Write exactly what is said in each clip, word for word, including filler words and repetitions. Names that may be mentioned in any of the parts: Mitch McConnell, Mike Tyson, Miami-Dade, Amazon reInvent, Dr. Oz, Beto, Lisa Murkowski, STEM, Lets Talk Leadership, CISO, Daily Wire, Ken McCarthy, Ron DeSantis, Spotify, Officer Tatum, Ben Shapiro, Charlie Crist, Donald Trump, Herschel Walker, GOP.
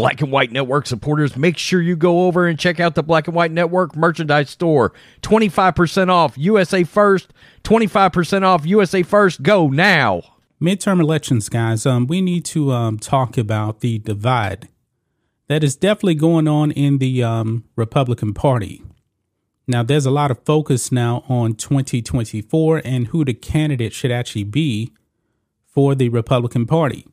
Black and White Network supporters, make sure you go over and check out the Black and White Network merchandise store. twenty-five percent off U S A First. twenty-five percent off U S A First. Go now. Midterm elections, guys. Um, we need to um, talk about the divide that is definitely going on in the um, Republican Party. Now, there's a lot of focus now on twenty twenty-four and who the candidate should actually be for the Republican Party.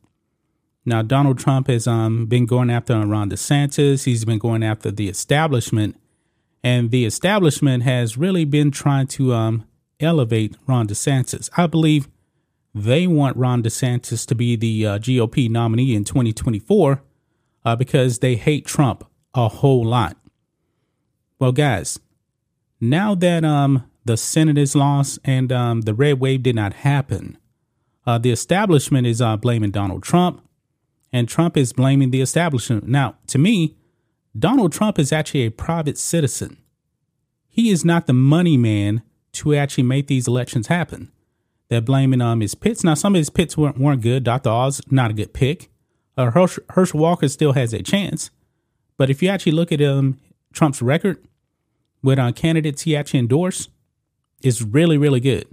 Now, Donald Trump has um, been going after Ron DeSantis. He's been going after the establishment, and the establishment has really been trying to um, elevate Ron DeSantis. I believe they want Ron DeSantis to be the uh, G O P nominee in twenty twenty-four uh, because they hate Trump a whole lot. Well, guys, now that um, the Senate is lost and um, the red wave did not happen, uh, the establishment is uh, blaming Donald Trump, and Trump is blaming the establishment. Now, to me, Donald Trump is actually a private citizen. He is not the money man to actually make these elections happen. They're blaming um, his picks. Now, some of his picks weren't, weren't good. Doctor Oz, not a good pick. Uh, Hersch- Herschel Walker still has a chance. But if you actually look at um, Trump's record with uh, candidates he actually endorsed, it's really, really good.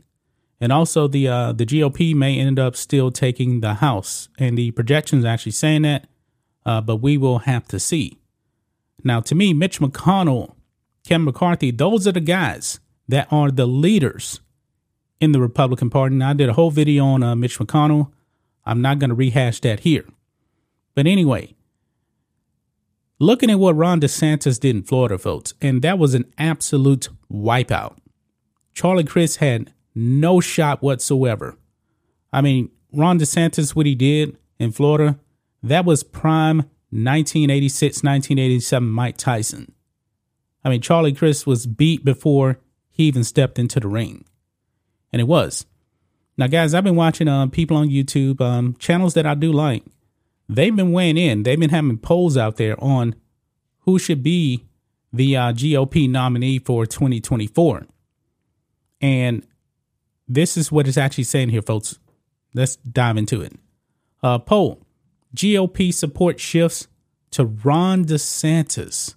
And also the uh, the G O P may end up still taking the House. And the projections are actually saying that. Uh, but we will have to see. Now, to me, Mitch McConnell, Ken McCarthy, those are the guys that are the leaders in the Republican Party. Now, I did a whole video on uh, Mitch McConnell. I'm not going to rehash that here. But anyway, looking at what Ron DeSantis did in Florida, folks, and that was an absolute wipeout. Charlie Crist had no shot whatsoever. I mean, Ron DeSantis, what he did in Florida, that was prime nineteen eighty-six, nineteen eighty-seven Mike Tyson. I mean, Charlie Crist was beat before he even stepped into the ring. And it was. Now, guys, I've been watching um, people on YouTube, um, channels that I do like. They've been weighing in. They've been having polls out there on who should be the uh, G O P nominee for twenty twenty-four. And this is what it's actually saying here, folks. Let's dive into it. Uh, poll. G O P support shifts to Ron DeSantis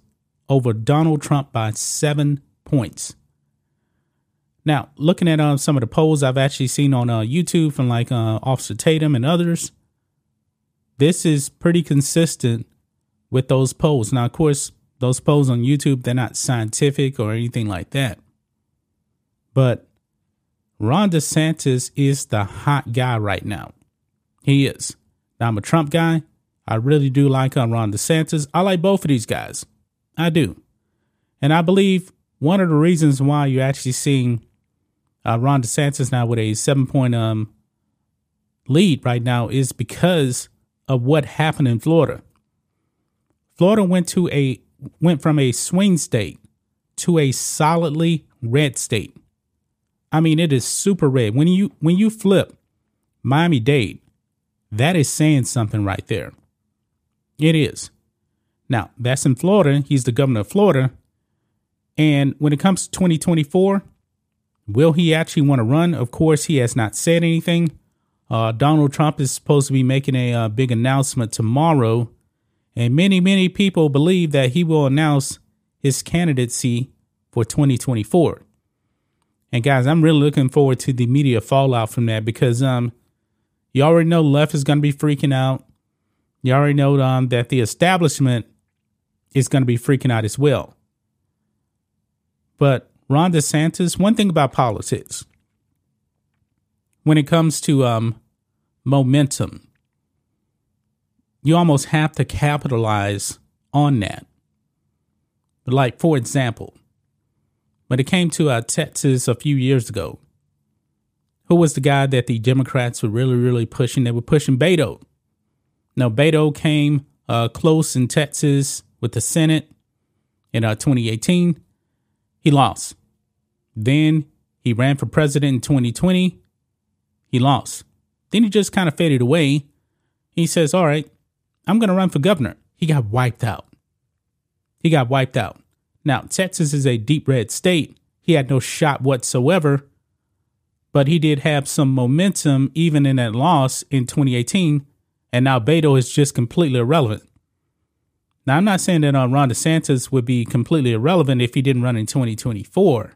over Donald Trump by seven points. Now, looking at um, some of the polls I've actually seen on uh, YouTube from like uh, Officer Tatum and others, this is pretty consistent with those polls. Now, of course, those polls on YouTube, they're not scientific or anything like that. But Ron DeSantis is the hot guy right now. He is. Now, I'm a Trump guy. I really do like uh, Ron DeSantis. I like both of these guys. I do. And I believe one of the reasons why you're actually seeing Uh, Ron DeSantis now with a seven point um, lead right now is because of what happened in Florida. Florida went to a went from a swing state to a solidly red state. I mean, it is super red. When you when you flip Miami-Dade, that is saying something right there. It is. Now, that's in Florida. He's the governor of Florida. And when it comes to twenty twenty-four, will he actually want to run? Of course, he has not said anything. Uh, Donald Trump is supposed to be making a uh, big announcement tomorrow. And many, many people believe that he will announce his candidacy for twenty twenty-four. And guys, I'm really looking forward to the media fallout from that because um, you already know left is going to be freaking out. You already know um, that the establishment is going to be freaking out as well. But Ron DeSantis, one thing about politics, when it comes to um, momentum, you almost have to capitalize on that. Like, for example, when it came to uh, Texas a few years ago, who was the guy that the Democrats were really, really pushing? They were pushing Beto. Now, Beto came uh, close in Texas with the Senate in uh, twenty eighteen. He lost. Then he ran for president in twenty twenty. He lost. Then he just kind of faded away. He says, all right, I'm going to run for governor. He got wiped out. He got wiped out. Now, Texas is a deep red state. He had no shot whatsoever. But he did have some momentum even in that loss in twenty eighteen. And now Beto is just completely irrelevant. Now, I'm not saying that uh, Ron DeSantis would be completely irrelevant if he didn't run in twenty twenty-four.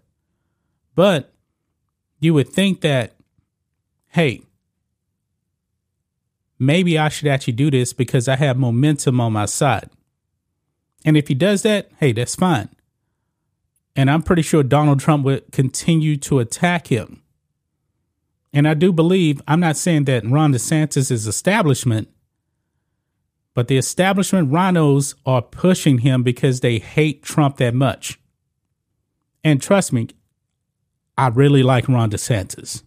But you would think that, hey, maybe I should actually do this because I have momentum on my side. And if he does that, hey, that's fine. And I'm pretty sure Donald Trump would continue to attack him. And I do believe, I'm not saying that Ron DeSantis is establishment, but the establishment rhinos are pushing him because they hate Trump that much. And trust me, I really like Ron DeSantis.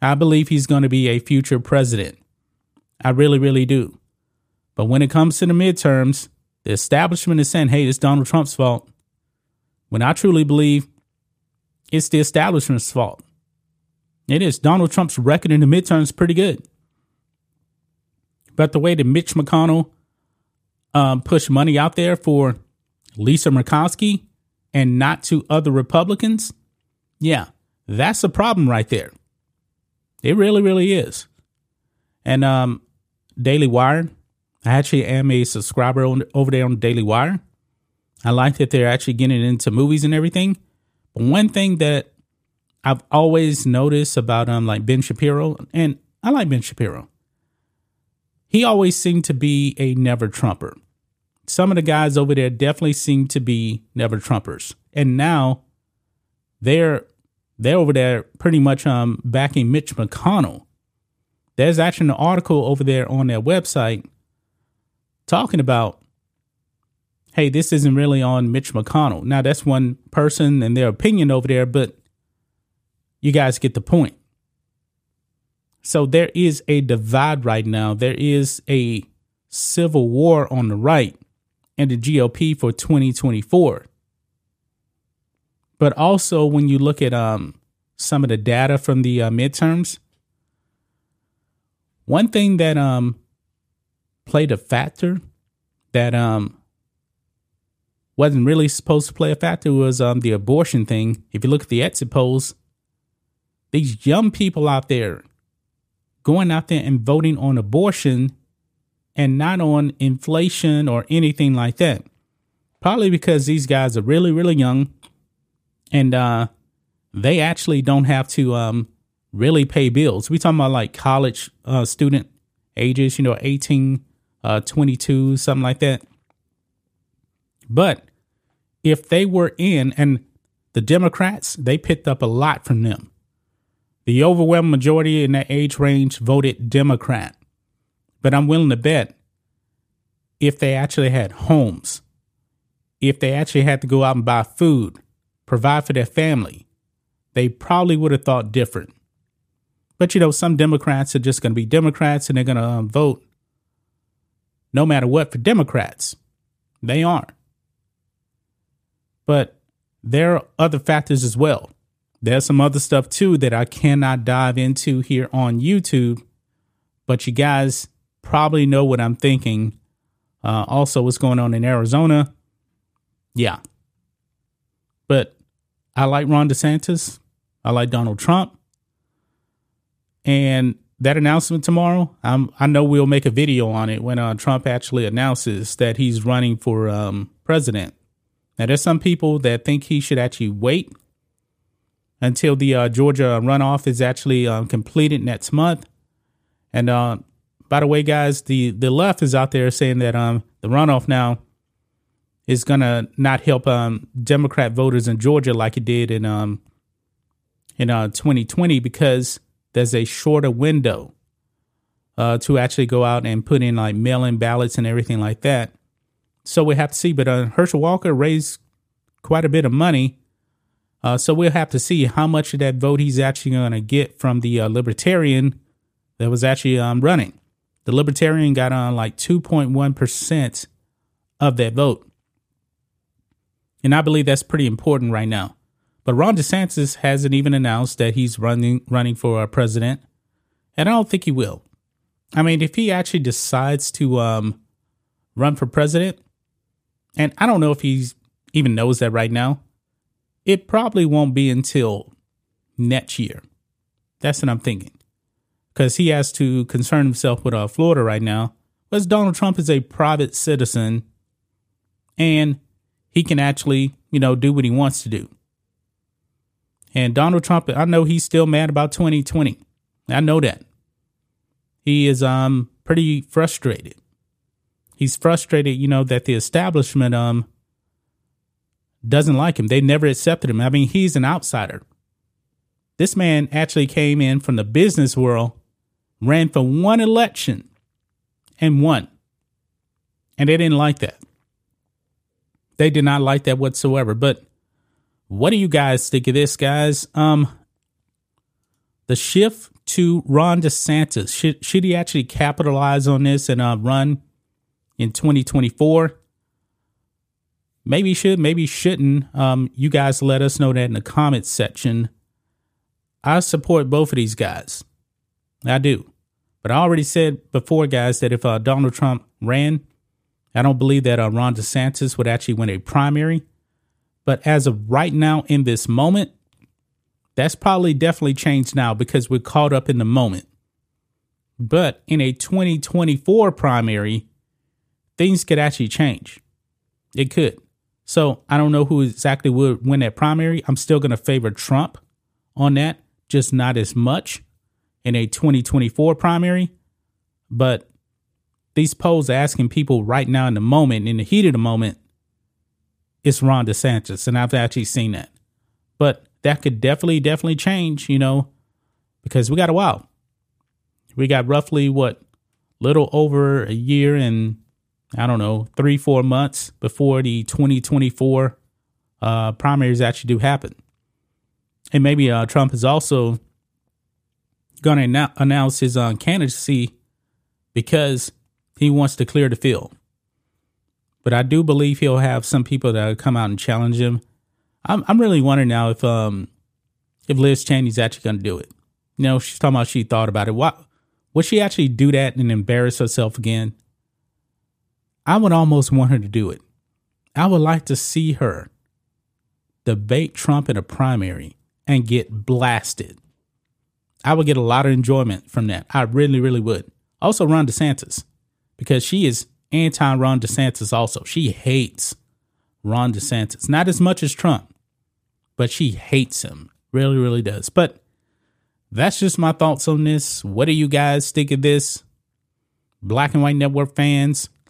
I believe he's going to be a future president. I really, really do. But when it comes to the midterms, the establishment is saying, hey, it's Donald Trump's fault. When I truly believe it's the establishment's fault. It is. Donald Trump's record in the midterms is pretty good. But the way that Mitch McConnell um, pushed money out there for Lisa Murkowski and not to other Republicans, yeah, that's a problem right there. It really, really is. And um, Daily Wire, I actually am a subscriber on, over there on Daily Wire. I like that they're actually getting into movies and everything. But one thing that I've always noticed about um like Ben Shapiro, and I like Ben Shapiro. He always seemed to be a never Trumper. Some of the guys over there definitely seem to be never Trumpers. And now they're they're over there pretty much um backing Mitch McConnell. There's actually an article over there on their website talking about, hey, this isn't really on Mitch McConnell. Now, that's one person and their opinion over there, but you guys get the point. So there is a divide right now. There is a civil war on the right and the G O P for twenty twenty-four. But also when you look at um, some of the data from the uh, midterms, one thing that um, played a factor that um. wasn't really supposed to play a factor was um, the abortion thing. If you look at the exit polls, these young people out there going out there and voting on abortion and not on inflation or anything like that. Probably because these guys are really, really young and uh, they actually don't have to um, really pay bills. We're talking about like college uh, student ages, you know, eighteen, uh, twenty-two, something like that. But if they were in, and the Democrats, they picked up a lot from them. The overwhelming majority in that age range voted Democrat. But I'm willing to bet if they actually had homes, if they actually had to go out and buy food, provide for their family, they probably would have thought different. But, you know, some Democrats are just going to be Democrats and they're going to um, vote no matter what for Democrats. They are. But there are other factors as well. There's some other stuff, too, that I cannot dive into here on YouTube. But you guys probably know what I'm thinking. Uh, also, what's going on in Arizona. Yeah. But I like Ron DeSantis. I like Donald Trump. And that announcement tomorrow, I'm, I know we'll make a video on it when uh, Trump actually announces that he's running for um, president. Now, there's some people that think he should actually wait until the uh, Georgia runoff is actually um, completed next month. And uh, by the way, guys, the, the left is out there saying that um, the runoff now is going to not help um, Democrat voters in Georgia like it did in um, in uh, twenty twenty because there's a shorter window uh, to actually go out and put in like mail-in ballots and everything like that. So we have to see. But uh, Herschel Walker raised quite a bit of money. Uh, so we'll have to see how much of that vote he's actually going to get from the uh, Libertarian that was actually um, running. The Libertarian got on uh, like two point one percent of that vote. And I believe that's pretty important right now. But Ron DeSantis hasn't even announced that he's running running for uh, president. And I don't think he will. I mean, if he actually decides to um, run for president, and I don't know if he even knows that right now. It probably won't be until next year. That's what I'm thinking. Because he has to concern himself with uh, Florida right now. Because Donald Trump is a private citizen and he can actually, you know, do what he wants to do. And Donald Trump, I know he's still mad about twenty twenty. I know that. He is um pretty frustrated. He's frustrated, you know, that the establishment um doesn't like him. They never accepted him. I mean, he's an outsider. This man actually came in from the business world, ran for one election and won. And they didn't like that. They did not like that whatsoever. But what do you guys think of this, guys? Um, the shift to Ron DeSantis. Should, should he actually capitalize on this and uh, run in twenty twenty-four? Maybe he should, maybe he shouldn't. Um, you guys let us know that in the comments section. I support both of these guys. I do. But I already said before, guys, that if uh, Donald Trump ran, I don't believe that uh, Ron DeSantis would actually win a primary. But as of right now, in this moment, that's probably definitely changed now because we're caught up in the moment. But in a twenty twenty-four primary, things could actually change. It could. So I don't know who exactly would win that primary. I'm still going to favor Trump on that, just not as much in a twenty twenty-four primary. But these polls are asking people right now in the moment, in the heat of the moment, it's Ron DeSantis. And I've actually seen that. But that could definitely, definitely change, you know, because we got a while. We got roughly, what, little over a year and, I don't know, three, four months before the twenty twenty-four uh, primaries actually do happen. And maybe uh, Trump is also going to announce his uh, candidacy because he wants to clear the field. But I do believe he'll have some people that come out and challenge him. I'm, I'm really wondering now if um, if Liz Cheney's actually going to do it. You know, she's talking about she thought about it. Why, would she actually do that and embarrass herself again? I would almost want her to do it. I would like to see her debate Trump in a primary and get blasted. I would get a lot of enjoyment from that. I really, really would. Also, Ron DeSantis, because she is anti-Ron DeSantis also. She hates Ron DeSantis. Not as much as Trump, but she hates him. Really, really does. But that's just my thoughts on this. What do you guys think of this? Black and White Network fans,